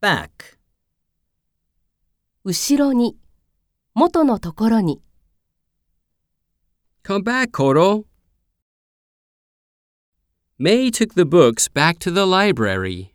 back. 後ろに、元のところに。Come back, Koro. May took the books back to the library.